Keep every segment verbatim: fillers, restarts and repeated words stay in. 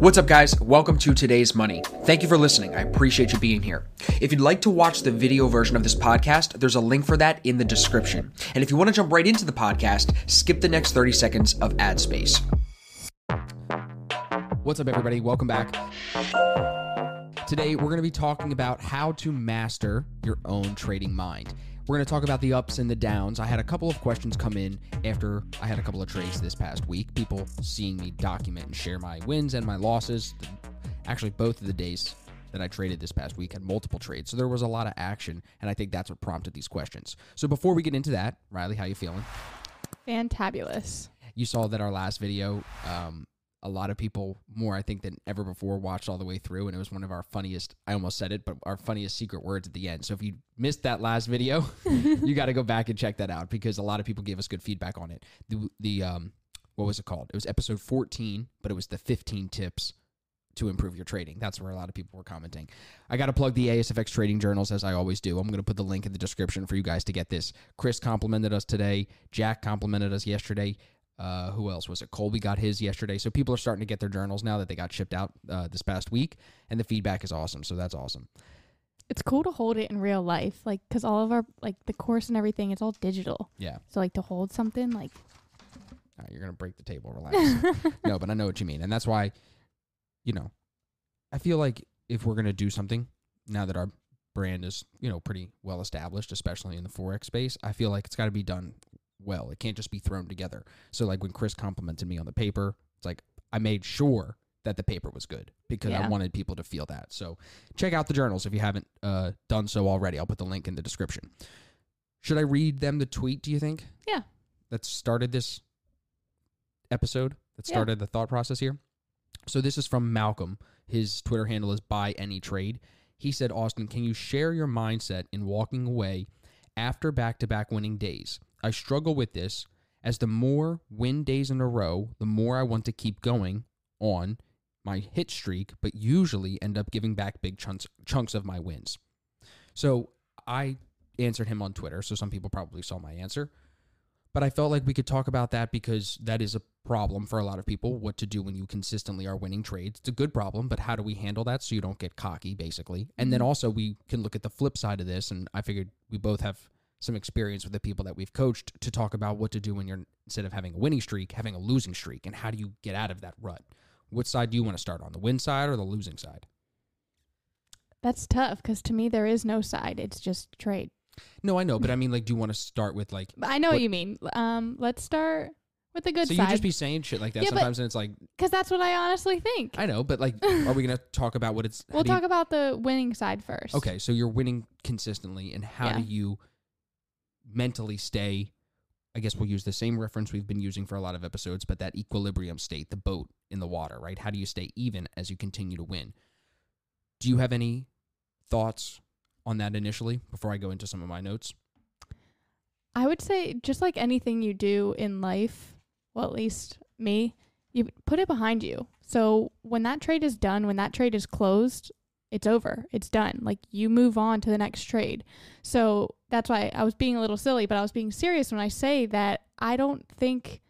What's up, guys? Welcome to Today's Money. Thank you for listening. I appreciate you being here. If you'd like to watch the video version of this podcast, there's a link for that in the description. And if you want to jump right into the podcast, skip the next thirty seconds of ad space. What's up, everybody? Welcome back. Today, we're going to be talking about how to master your own trading mind. We're going to talk about the ups and the downs. I had a couple of questions come in after I had a couple of trades this past week. People seeing me document and share my wins and my losses. Actually, both of the days that I traded this past week had multiple trades. So there was a lot of action, and I think that's what prompted these questions. So before we get into that, Riley, how you feeling? Fantabulous. You saw that our last video, um, a lot of people, more I think than ever before, watched all the way through, and it was one of our funniest, I almost said it, but our funniest secret words at the end. So if you missed that last video, you got to go back and check that out because a lot of people gave us good feedback on it. The, the um, what was it called? It was episode fourteen, but it was the fifteen tips to improve your trading. That's where a lot of people were commenting. I got to plug the A S F X trading journals as I always do. I'm going to put the link in the description for you guys to get this. Chris complimented us today. Jack complimented us yesterday. Uh, who else was it? Colby got his yesterday. So people are starting to get their journals now that they got shipped out uh, this past week, and the feedback is awesome. So that's awesome. It's cool to hold it in real life, like because all of our like the course and everything, it's all digital. Yeah. So like to hold something like. All right, you're gonna break the table. Relax. No, but I know what you mean, and that's why, you know, I feel like if we're gonna do something now that our brand is, you know, pretty well established, especially in the Forex space, I feel like it's got to be done well. It can't just be thrown together. So like when Chris complimented me on the paper, it's like I made sure that the paper was good because yeah. I wanted people to feel that. So check out the journals if you haven't uh, done so already. I'll put the link in the description. Should I read them the tweet, do you think? Yeah. That started this episode, that started yeah. the thought process here. So this is from Malcolm. His Twitter handle is buyanytrade. He said, Austin, can you share your mindset in walking away after back-to-back winning days? I struggle with this as the more win days in a row, the more I want to keep going on my hit streak, but usually end up giving back big chunks chunks of my wins. So I answered him on Twitter, so some people probably saw my answer. But I felt like we could talk about that because that is a problem for a lot of people, what to do when you consistently are winning trades. It's a good problem, but how do we handle that so you don't get cocky, basically? And then also we can look at the flip side of this, and I figured we both have some experience with the people that we've coached to talk about what to do when you're, instead of having a winning streak, having a losing streak, and how do you get out of that rut? What side do you want to start on, the win side or the losing side? That's tough because to me there is no side. It's just trade. No, I know, but I mean, like, do you want to start with like? I know what, what you mean. Um, let's start with the good so side. So you just be saying shit like that yeah, sometimes, but, and it's like because that's what I honestly think. I know, but like, are we gonna talk about what it's? We'll talk you, about the winning side first. Okay, so you're winning consistently, and how yeah. do you mentally stay, I guess we'll use the same reference we've been using for a lot of episodes, but that equilibrium state, the boat in the water, right? How do you stay even as you continue to win? Do you have any thoughts on that initially before I go into some of my notes? I would say just like anything you do in life, well, at least me, you put it behind you. So when that trade is done, when that trade is closed, it's over. It's done. Like you move on to the next trade. So that's why I was being a little silly, but I was being serious when I say that I don't think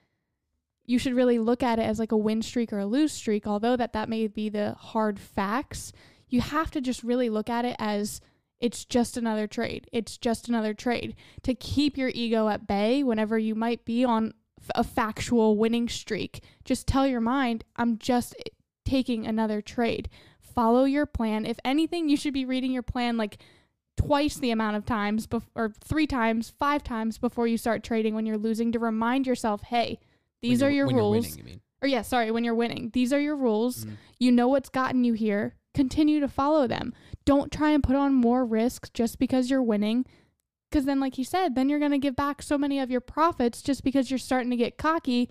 you should really look at it as like a win streak or a lose streak, although that that may be the hard facts. You have to just really look at it as it's just another trade. It's just another trade to keep your ego at bay whenever you might be on a factual winning streak. Just tell your mind, I'm just taking another trade. Follow your plan. If anything, you should be reading your plan like twice the amount of times bef- or three times, five times before you start trading when you're losing to remind yourself, hey, these are your when rules. You're winning, you mean. Or yeah, sorry, when you're winning. These are your rules. Mm-hmm. You know what's gotten you here. Continue to follow them. Don't try and put on more risks just because you're winning. Because then, like you said, then you're going to give back so many of your profits just because you're starting to get cocky.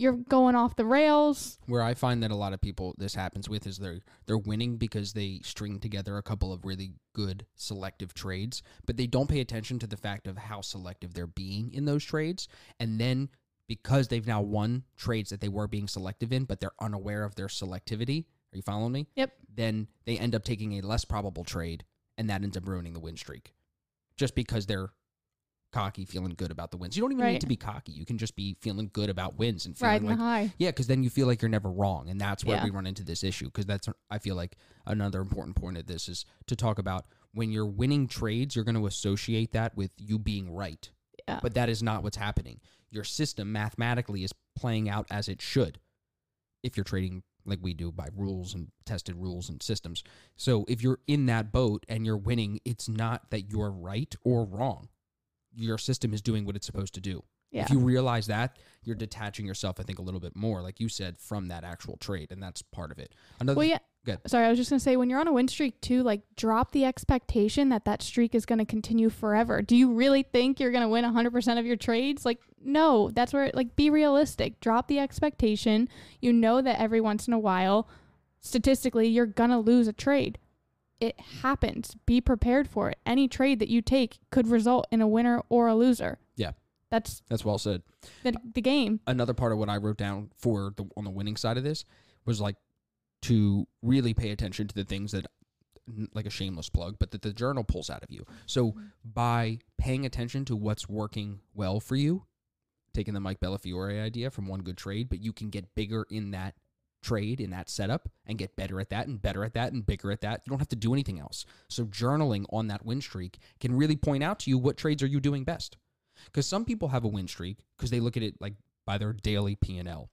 You're going off the rails. Where I find that a lot of people this happens with is they're they're winning because they string together a couple of really good selective trades, but they don't pay attention to the fact of how selective they're being in those trades. And then because they've now won trades that they were being selective in, but they're unaware of their selectivity, are you following me? Yep. Then they end up taking a less probable trade, and that ends up ruining the win streak just because they're cocky, feeling good about the wins. You don't even right. need to be cocky. You can just be feeling good about wins and feeling riding like, the high. Yeah, because then you feel like you're never wrong. And that's where yeah. we run into this issue, because that's, I feel like, another important point of this is to talk about when you're winning trades, you're going to associate that with you being right. Yeah. But that is not what's happening. Your system mathematically is playing out as it should if you're trading like we do by rules and tested rules and systems. So if you're in that boat and you're winning, it's not that you're right or wrong. Your system is doing what it's supposed to do. Yeah. If you realize that, you're detaching yourself, I think, a little bit more, like you said, from that actual trade, and that's part of it. Another well, yeah. Good. Sorry, I was just going to say, when you're on a win streak, too, like, drop the expectation that that streak is going to continue forever. Do you really think you're going to win one hundred percent of your trades? Like, no, that's where, like, be realistic. Drop the expectation. You know that every once in a while, statistically, you're going to lose a trade. It happens. Be prepared for it. Any trade that you take could result in a winner or a loser. Yeah. That's that's well said. The, the game. Another part of what I wrote down for the on the winning side of this was, like, to really pay attention to the things that, like a shameless plug, but that the journal pulls out of you. So by paying attention to what's working well for you, taking the Mike Bellafiore idea from One Good Trade, but you can get bigger in that trade, in that setup, and get better at that and better at that and bigger at that. You don't have to do anything else. So journaling on that win streak can really point out to you what trades are you doing best. Because some people have a win streak because they look at it like by their daily P and L.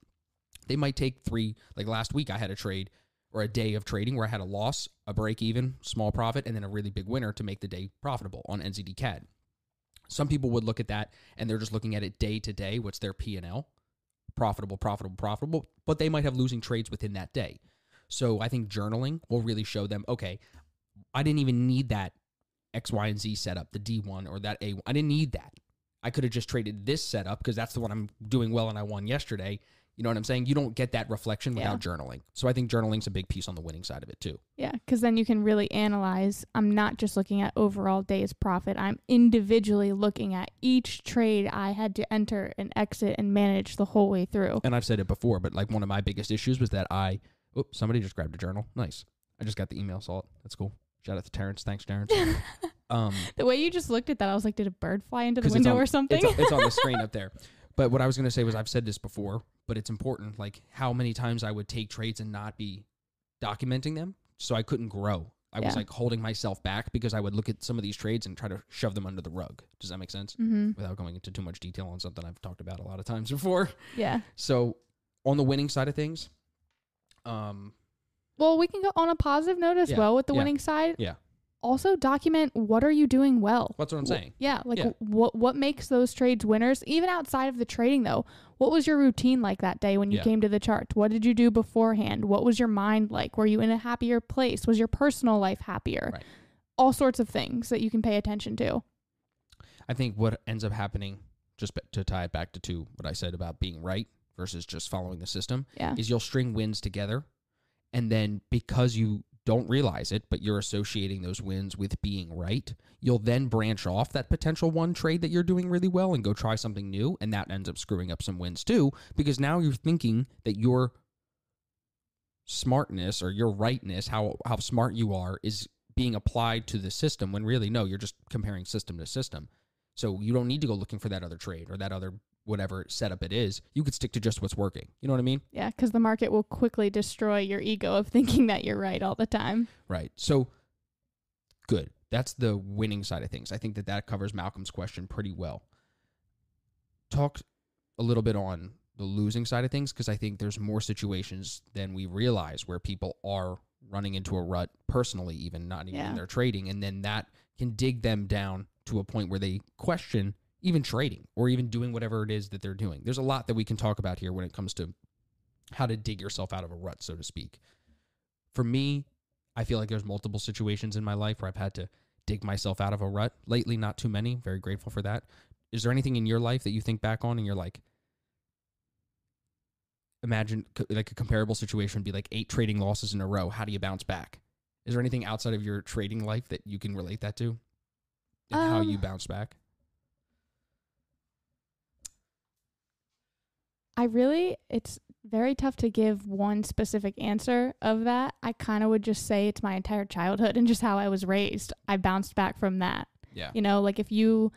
They might take three, like last week I had a trade or a day of trading where I had a loss, a break even, small profit, and then a really big winner to make the day profitable on N Z D C A D. Some people would look at that and they're just looking at it day to day. What's their P and L? Profitable, profitable, profitable, but they might have losing trades within that day. So I think journaling will really show them, okay, I didn't even need that X, Y, and Z setup, the D one or that A one. I didn't need that. I could have just traded this setup because that's the one I'm doing well and I won yesterday. You know what I'm saying? You don't get that reflection without yeah. journaling. So I think journaling's a big piece on the winning side of it too. Yeah, because then you can really analyze. I'm not just looking at overall day's profit. I'm individually looking at each trade I had to enter and exit and manage the whole way through. And I've said it before, but like one of my biggest issues was that I, oops, somebody just grabbed a journal. Nice. I just got the email, saw it. That's cool. Shout out to Terrence. Thanks, Terrence. um, the way you just looked at that, I was like, did a bird fly into the window on, or something? It's, it's on the screen up there. But what I was going to say was I've said this before, but it's important, like how many times I would take trades and not be documenting them. So I couldn't grow. I yeah. was like holding myself back because I would look at some of these trades and try to shove them under the rug. Does that make sense? Mm-hmm. Without going into too much detail on something I've talked about a lot of times before. Yeah. So on the winning side of things. um, Well, we can go on a positive note as yeah, well with the yeah, winning side. Yeah. Also document what are you doing well. That's what I'm saying. Yeah, like yeah. what what makes those trades winners? Even outside of the trading though, what was your routine like that day when you yeah. came to the chart? What did you do beforehand? What was your mind like? Were you in a happier place? Was your personal life happier? Right. All sorts of things that you can pay attention to. I think what ends up happening, just to tie it back to, to what I said about being right versus just following the system, yeah. is you'll string wins together, and then because you don't realize it, but you're associating those wins with being right, you'll then branch off that potential one trade that you're doing really well and go try something new, and that ends up screwing up some wins too, because now you're thinking that your smartness or your rightness, how, how smart you are, is being applied to the system, when really, no, you're just comparing system to system. So you don't need to go looking for that other trade or that other whatever setup it is. You could stick to just what's working. You know what I mean? Yeah, because the market will quickly destroy your ego of thinking that you're right all the time. Right. So, good. That's the winning side of things. I think that that covers Malcolm's question pretty well. Talk a little bit on the losing side of things, because I think there's more situations than we realize where people are running into a rut personally, even not even yeah. in their trading, and then that can dig them down to a point where they question even trading or even doing whatever it is that they're doing. There's a lot that we can talk about here when it comes to how to dig yourself out of a rut, so to speak. For me, I feel like there's multiple situations in my life where I've had to dig myself out of a rut. Lately, not too many. Very grateful for that. Is there anything in your life that you think back on and you're like, imagine like a comparable situation would be like eight trading losses in a row. How do you bounce back? Is there anything outside of your trading life that you can relate that to? And um, how you bounce back? I really, it's very tough to give one specific answer of that. I kind of would just say it's my entire childhood and just how I was raised. I bounced back from that. Yeah. You know, like if you,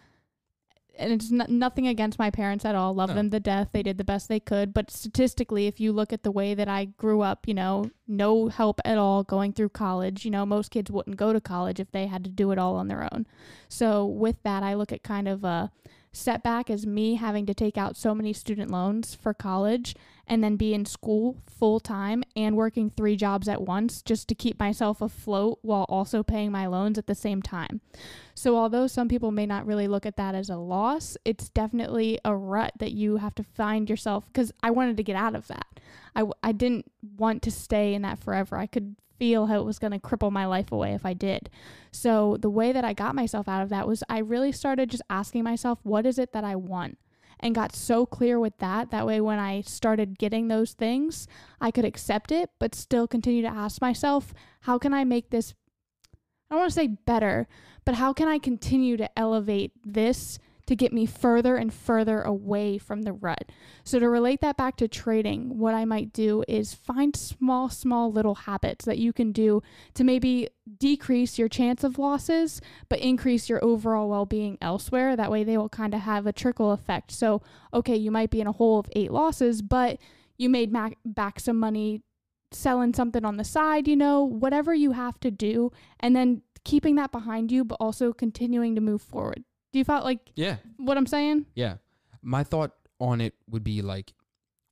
and it's not, nothing against my parents at all. Love no. them to death. They did the best they could. But statistically, if you look at the way that I grew up, you know, no help at all going through college. You know, most kids wouldn't go to college if they had to do it all on their own. So with that, I look at kind of a setback as me having to take out so many student loans for college and then be in school full time and working three jobs at once just to keep myself afloat while also paying my loans at the same time. So although some people may not really look at that as a loss, it's definitely a rut that you have to find yourself, because I wanted to get out of that. I, I didn't want to stay in that forever. I could feel how it was going to cripple my life away if I did. So the way that I got myself out of that was I really started just asking myself, what is it that I want? And got so clear with that. That way, when I started getting those things, I could accept it, but still continue to ask myself, how can I make this, I don't want to say better, but how can I continue to elevate this to get me further and further away from the rut? So to relate that back to trading, what I might do is find small, small little habits that you can do to maybe decrease your chance of losses, but increase your overall well-being elsewhere. That way they will kind of have a trickle effect. So, okay, you might be in a hole of eight losses, but you made back some money selling something on the side, you know, whatever you have to do, and then keeping that behind you, but also continuing to move forward. Do you feel like yeah. what I'm saying? Yeah. My thought on it would be like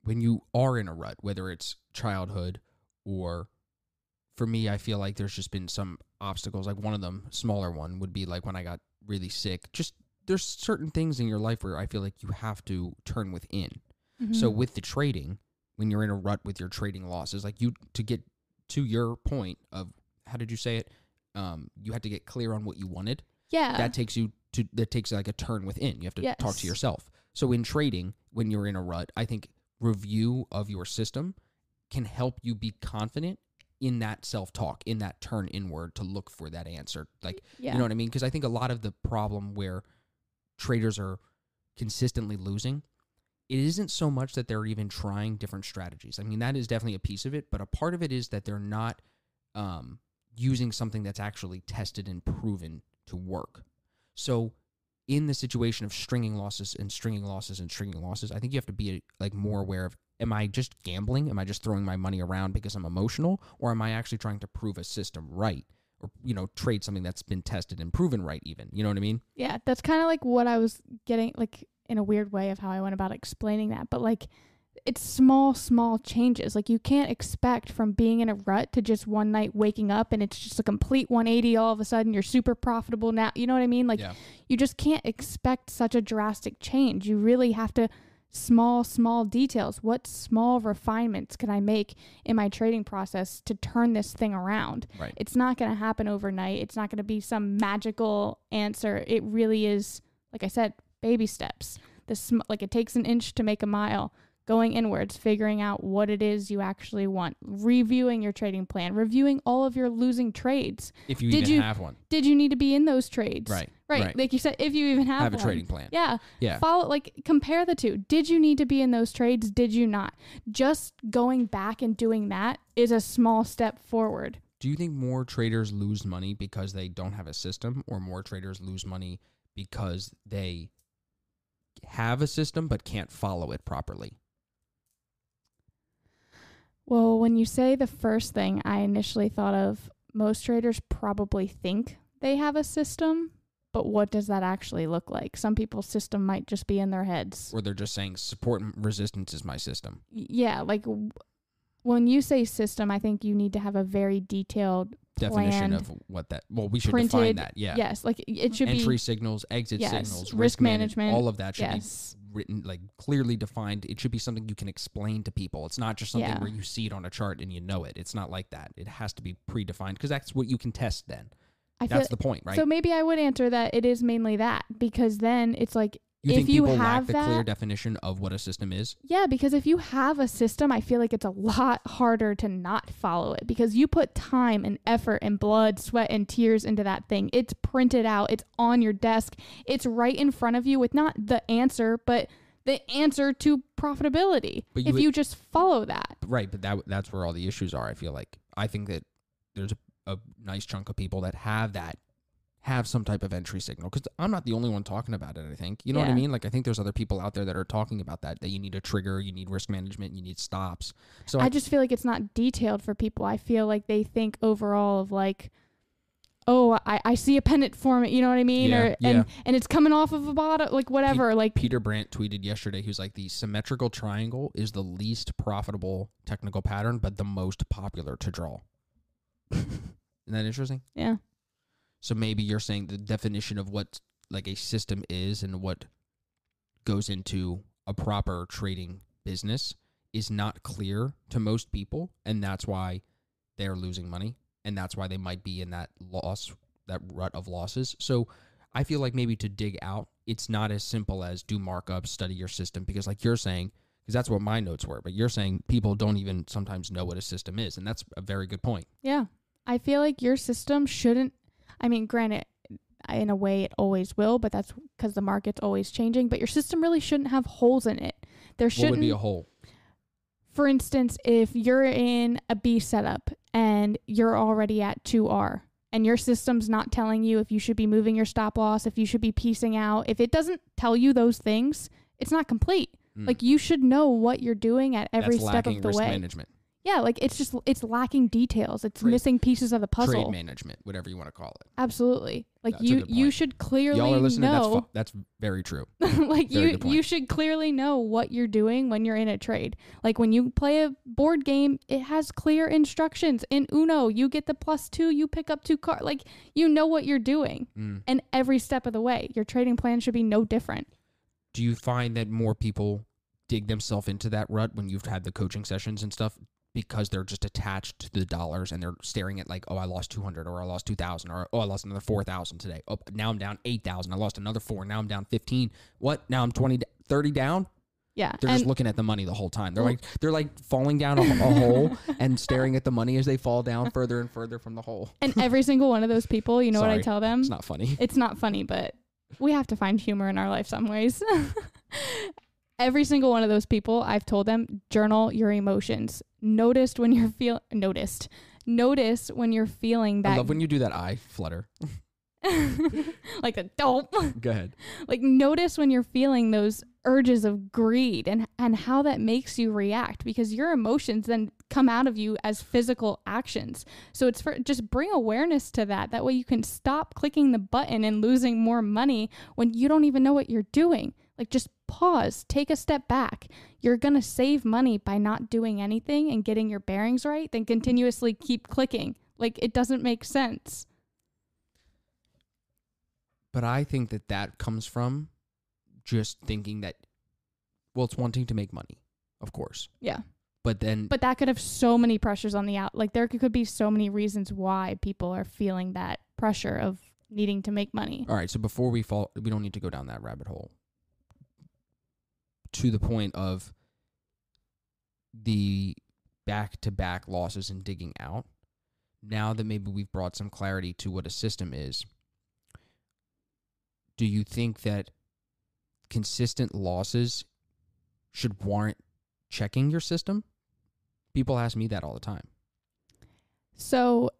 when you are in a rut, whether it's childhood or for me, I feel like there's just been some obstacles. Like one of them, smaller one, would be like when I got really sick. Just there's certain things in your life where I feel like you have to turn within. Mm-hmm. So with the trading, when you're in a rut with your trading losses, like you to get to your point of how did you say it? Um, you had to get clear on what you wanted. Yeah. That takes you to, that takes like a turn within. You have to yes. talk to yourself. So in trading, when you're in a rut, I think review of your system can help you be confident in that self-talk, in that turn inward to look for that answer. Like, yeah. you know what I mean? Because I think a lot of the problem where traders are consistently losing, it isn't so much that they're even trying different strategies. I mean, that is definitely a piece of it, but a part of it is that they're not um, using something that's actually tested and proven to work. So in the situation of stringing losses and stringing losses and stringing losses, I think you have to be like more aware of, am I just gambling? Am I just throwing my money around because I'm emotional? Or am I actually trying to prove a system right? Or, you know, trade something that's been tested and proven right even. You know what I mean? Yeah, that's kind of like what I was getting, like in a weird way of how I went about explaining that. But like it's small, small changes. Like you can't expect from being in a rut to just one night waking up and it's just a complete one eighty. All of a sudden you're super profitable now. You know what I mean? Like yeah. you just can't expect such a drastic change. You really have to small, small details. What small refinements can I make in my trading process to turn this thing around? Right. It's not going to happen overnight. It's not going to be some magical answer. It really is, like I said, baby steps. This sm- like it takes an inch to make a mile. Going inwards, figuring out what it is you actually want, reviewing your trading plan, reviewing all of your losing trades. If you did even you, have one. Did you need to be in those trades? Right, right. Right. Like you said, if you even have, have one. Have a trading plan. Yeah. Yeah. Follow, like compare the two. Did you need to be in those trades? Did you not? Just going back and doing that is a small step forward. Do you think more traders lose money because they don't have a system, or more traders lose money because they have a system but can't follow it properly? Well, when you say the first thing, I initially thought of most traders probably think they have a system, but what does that actually look like? Some people's system might just be in their heads. Or they're just saying support and resistance is my system. Yeah, like w- when you say system, I think you need to have a very detailed definition of what that, well, we should printed, define that, yeah. Yes, like it should Entry be. Entry signals, exit yes, signals, risk, risk management, management, all of that should yes. be written, like clearly defined. It should be something you can explain to people. It's not just something yeah. where you see it on a chart and you know it. It's not like that. It has to be predefined because that's what you can test then. I that's feel, the point, right? So maybe I would answer that it is mainly that, because then it's like, you if think people you have lack the that, clear definition of what a system is? Yeah, because if you have a system, I feel like it's a lot harder to not follow it, because you put time and effort and blood, sweat and tears into that thing. It's printed out. It's on your desk. It's right in front of you with not the answer, but the answer to profitability. But you if would, you just follow that. Right, but that that's where all the issues are, I feel like. I think that there's a, a nice chunk of people that have that. have some type of entry signal, because I'm not the only one talking about it. I think, you know yeah. what I mean? Like, I think there's other people out there that are talking about that, that you need a trigger, you need risk management, you need stops. So I, I just feel like it's not detailed for people. I feel like they think overall of like, oh, I, I see a pennant form, you know what I mean? Yeah, or, and, yeah. and it's coming off of a bottom, like whatever. Pe like Peter Brandt tweeted yesterday, he was like, the symmetrical triangle is the least profitable technical pattern, but the most popular to draw. Isn't that interesting? Yeah. So maybe you're saying the definition of what like a system is and what goes into a proper trading business is not clear to most people, and that's why they're losing money. And that's why they might be in that loss, that rut of losses. So I feel like maybe to dig out, it's not as simple as do markups, study your system. Because like you're saying, because that's what my notes were, but you're saying people don't even sometimes know what a system is. And that's a very good point. Yeah. I feel like your system shouldn't, I mean, granted, in a way it always will, but that's because the market's always changing. But your system really shouldn't have holes in it. There shouldn't what would be a hole. For instance, if you're in a B setup and you're already at two R and your system's not telling you if you should be moving your stop loss, if you should be piecing out, if it doesn't tell you those things, it's not complete. Mm. Like you should know what you're doing at every That's step of the risk way. Management. Yeah, like it's just, it's lacking details. It's trade, missing pieces of the puzzle. Trade management, whatever you want to call it. Absolutely. Like that's you, you should clearly Y'all are listening, know. That's, that's very true. like very you, you should clearly know what you're doing when you're in a trade. Like when you play a board game, it has clear instructions. In Uno, you get the plus two, you pick up two cards. Like you know what you're doing. Mm. And every step of the way, your trading plan should be no different. Do you find that more people dig themselves into that rut when you've had the coaching sessions and stuff? Because they're just attached to the dollars and they're staring at like, oh, I lost two hundred or I lost two thousand or oh, I lost another four thousand today. Oh, now I'm down eight thousand. I lost another four. Now I'm down fifteen. What? Now I'm twenty, thirty down? Yeah. They're just looking at the money the whole time. They're like, they're like falling down a, a hole and staring at the money as they fall down further and further from the hole. And every single one of those people, you know Sorry, what I tell them? It's not funny. It's not funny, but we have to find humor in our life some ways. Every single one of those people, I've told them, journal your emotions. Noticed when you're feel noticed. Notice when you're feeling that. I love when you do that eye flutter. like a dope. Go ahead. Like notice when you're feeling those urges of greed and, and how that makes you react, because your emotions then come out of you as physical actions. So it's for just bring awareness to that. That way you can stop clicking the button and losing more money when you don't even know what you're doing. Like just pause, take a step back. You're going to save money by not doing anything and getting your bearings right, then continuously keep clicking. Like it doesn't make sense. But I think that that comes from just thinking that, well, it's wanting to make money, of course. Yeah. But then. But that could have so many pressures on the out. Like there could be so many reasons why people are feeling that pressure of needing to make money. All right. So before we fall, we don't need to go down that rabbit hole. To the point of the back-to-back losses and digging out, now that maybe we've brought some clarity to what a system is, do you think that consistent losses should warrant checking your system? People ask me that all the time. So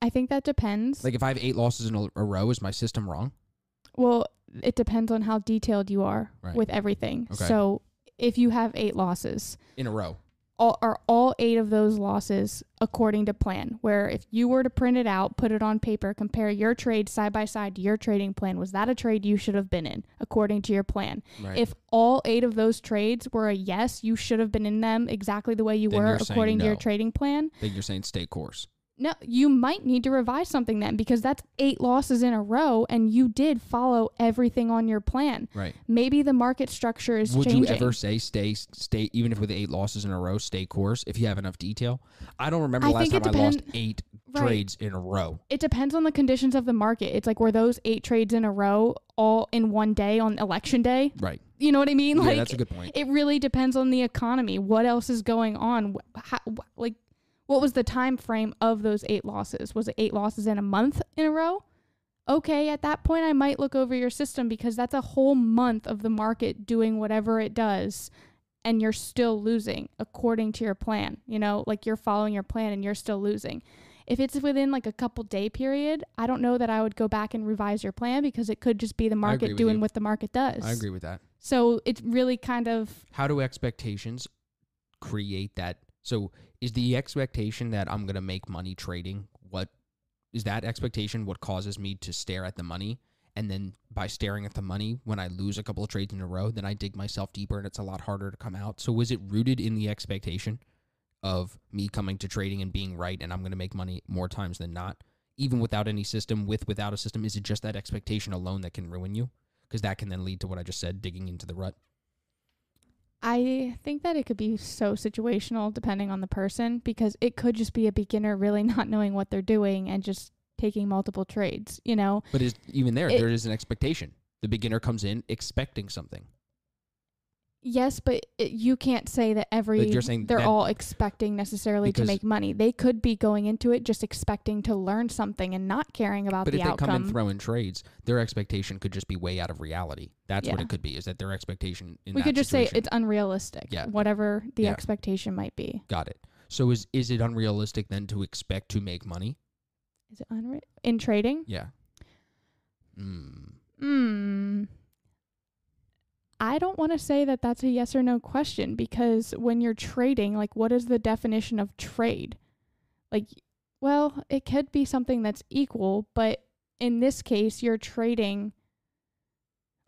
I think that depends. Like if I have eight losses in a row, is my system wrong? Well, it depends on how detailed you are right. with everything. Okay. So if you have eight losses in a row, all, are all eight of those losses according to plan, where if you were to print it out, put it on paper, compare your trade side by side to your trading plan, was that a trade you should have been in according to your plan? Right. If all eight of those trades were a yes, you should have been in them exactly the way you then were according no. to your trading plan. Then you're saying stay course. No, you might need to revise something then, because that's eight losses in a row and you did follow everything on your plan. Right. Maybe the market structure is Would changing. Would you ever say stay, stay, even if with eight losses in a row, stay course if you have enough detail? I don't remember the last time I lost eight right. trades in a row. It depends on the conditions of the market. It's like, were those eight trades in a row all in one day on election day? Right. You know what I mean? Yeah, like, that's a good point. It really depends on the economy. What else is going on? How, like, what was the time frame of those eight losses? Was it eight losses in a month in a row? Okay, at that point, I might look over your system, because that's a whole month of the market doing whatever it does, and you're still losing according to your plan. You know, like you're following your plan and you're still losing. If it's within like a couple day period, I don't know that I would go back and revise your plan, because it could just be the market doing what the market does. I agree with that. So it's really kind of... How do expectations create that? So is the expectation that I'm going to make money trading, what is that expectation what causes me to stare at the money? And then by staring at the money, when I lose a couple of trades in a row, then I dig myself deeper and it's a lot harder to come out. So was it rooted in the expectation of me coming to trading and being right and I'm going to make money more times than not? Even without any system, with without a system, is it just that expectation alone that can ruin you? Because that can then lead to what I just said, digging into the rut. I think that it could be so situational depending on the person, because it could just be a beginner really not knowing what they're doing and just taking multiple trades, you know? But is, even there, it, there is an expectation. The beginner comes in expecting something. Yes, but it, you can't say that every, you're saying they're that, all expecting necessarily to make money. They could be going into it just expecting to learn something and not caring about the outcome. But if they come and throw in trades, their expectation could just be way out of reality. That's yeah. what it could be, is that their expectation in We that could just situation, say it's unrealistic, yeah. whatever the yeah. expectation might be. Got it. So is, is it unrealistic then to expect to make money? Is it unre- in trading? Yeah. Mm. Mm. I don't want to say that that's a yes or no question, because when you're trading, like, what is the definition of trade? Like, well, it could be something that's equal, but in this case, you're trading,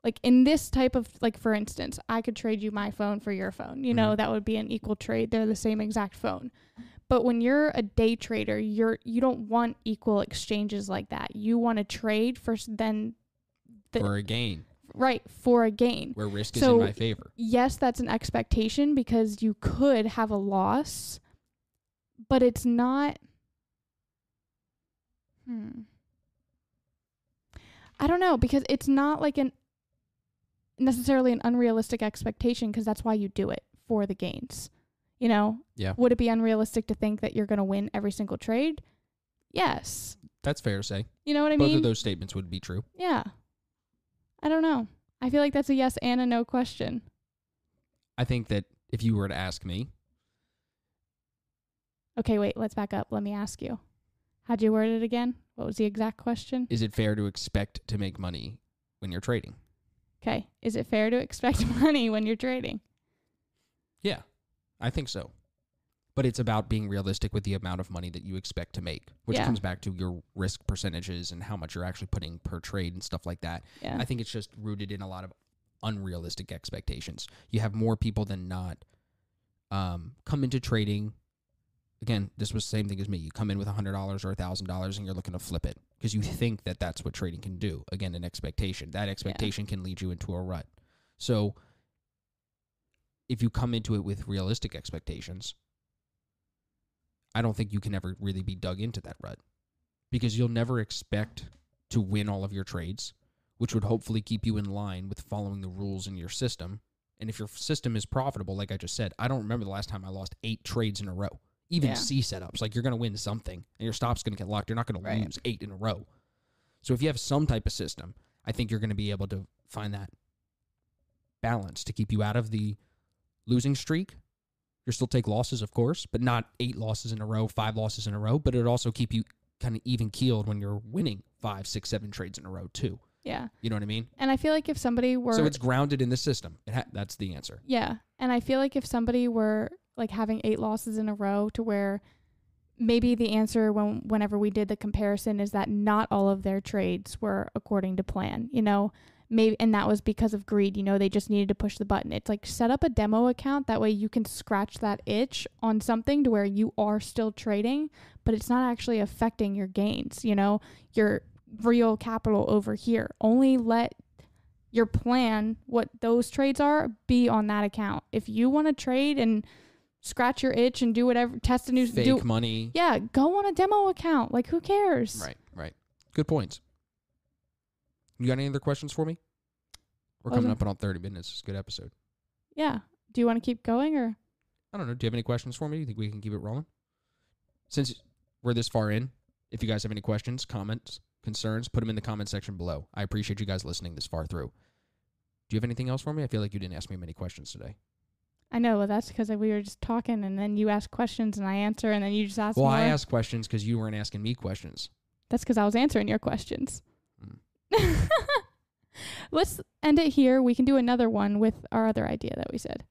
like, in this type of, like, for instance, I could trade you my phone for your phone. You mm-hmm. know, that would be an equal trade. They're the same exact phone. But when you're a day trader, you're, you don't want equal exchanges like that. You want to trade for then... The, for a gain. Right, for a gain. Where risk so, is in my favor. Yes, that's an expectation, because you could have a loss, but it's not... Hmm. I don't know, because it's not like an necessarily an unrealistic expectation, because that's why you do it, for the gains. You know, yeah. Would it be unrealistic to think that you're going to win every single trade? Yes. That's fair to say. You know what I Both mean? Both of those statements would be true. Yeah. I don't know. I feel like that's a yes and a no question. I think that if you were to ask me. Okay, wait, let's back up. Let me ask you. How'd you word it again? What was the exact question? Is it fair to expect to make money when you're trading? Okay. Is it fair to expect money when you're trading? Yeah. I think so. But it's about being realistic with the amount of money that you expect to make, which yeah. comes back to your risk percentages and how much you're actually putting per trade and stuff like that. Yeah. I think it's just rooted in a lot of unrealistic expectations. You have more people than not um, come into trading. Again, this was the same thing as me. You come in with one hundred dollars or one thousand dollars and you're looking to flip it because you think that that's what trading can do. Again, an expectation. That expectation yeah. can lead you into a rut. So... if you come into it with realistic expectations, I don't think you can ever really be dug into that rut, because you'll never expect to win all of your trades, which would hopefully keep you in line with following the rules in your system. And if your system is profitable, like I just said, I don't remember the last time I lost eight trades in a row, even yeah. C setups. Like, you're going to win something and your stop's going to get locked. You're not going right. to lose eight in a row. So if you have some type of system, I think you're going to be able to find that balance to keep you out of the losing streak. You'll still take losses, of course, but not eight losses in a row, five losses in a row, but it'll also keep you kind of even keeled when you're winning five, six, seven trades in a row too. Yeah. You know what I mean? And I feel like if somebody were... So it's grounded in the system. It ha- that's the answer. Yeah. And I feel like if somebody were like having eight losses in a row, to where maybe the answer when whenever we did the comparison is that not all of their trades were according to plan, you know? Maybe, and that was because of greed. You know, they just needed to push the button. It's like, set up a demo account. That way you can scratch that itch on something to where you are still trading, but it's not actually affecting your gains. You know, your real capital over here. Only let your plan, what those trades are, be on that account. If you want to trade and scratch your itch and do whatever, test a new fake do, money. Yeah. Go on a demo account. Like, who cares? Right. Right. Good points. You got any other questions for me? We're Wasn't coming up on thirty minutes. It's a good episode. Yeah. Do you want to keep going, or? I don't know. Do you have any questions for me? Do you think we can keep it rolling? Since we're this far in, if you guys have any questions, comments, concerns, put them in the comment section below. I appreciate you guys listening this far through. Do you have anything else for me? I feel like you didn't ask me many questions today. I know. Well, that's because we were just talking, and then you ask questions, and I answer, and then you just ask. Well, more. I ask questions because you weren't asking me questions. That's because I was answering your questions. Mm. Let's end it here. We can do another one with our other idea that we said.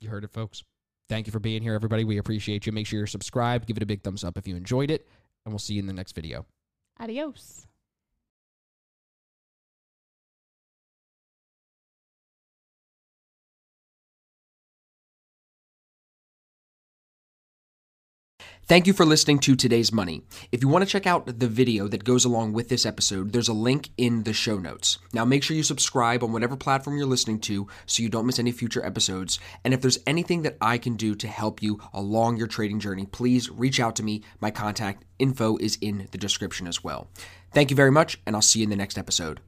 You heard it, folks. Thank you for being here, everybody. We appreciate you. Make sure you're subscribed. Give it a big thumbs up if you enjoyed it, and we'll see you in the next video. Adios. Thank you for listening to Today's Money. If you want to check out the video that goes along with this episode, there's a link in the show notes. Now make sure you subscribe on whatever platform you're listening to so you don't miss any future episodes. And if there's anything that I can do to help you along your trading journey, please reach out to me. My contact info is in the description as well. Thank you very much, and I'll see you in the next episode.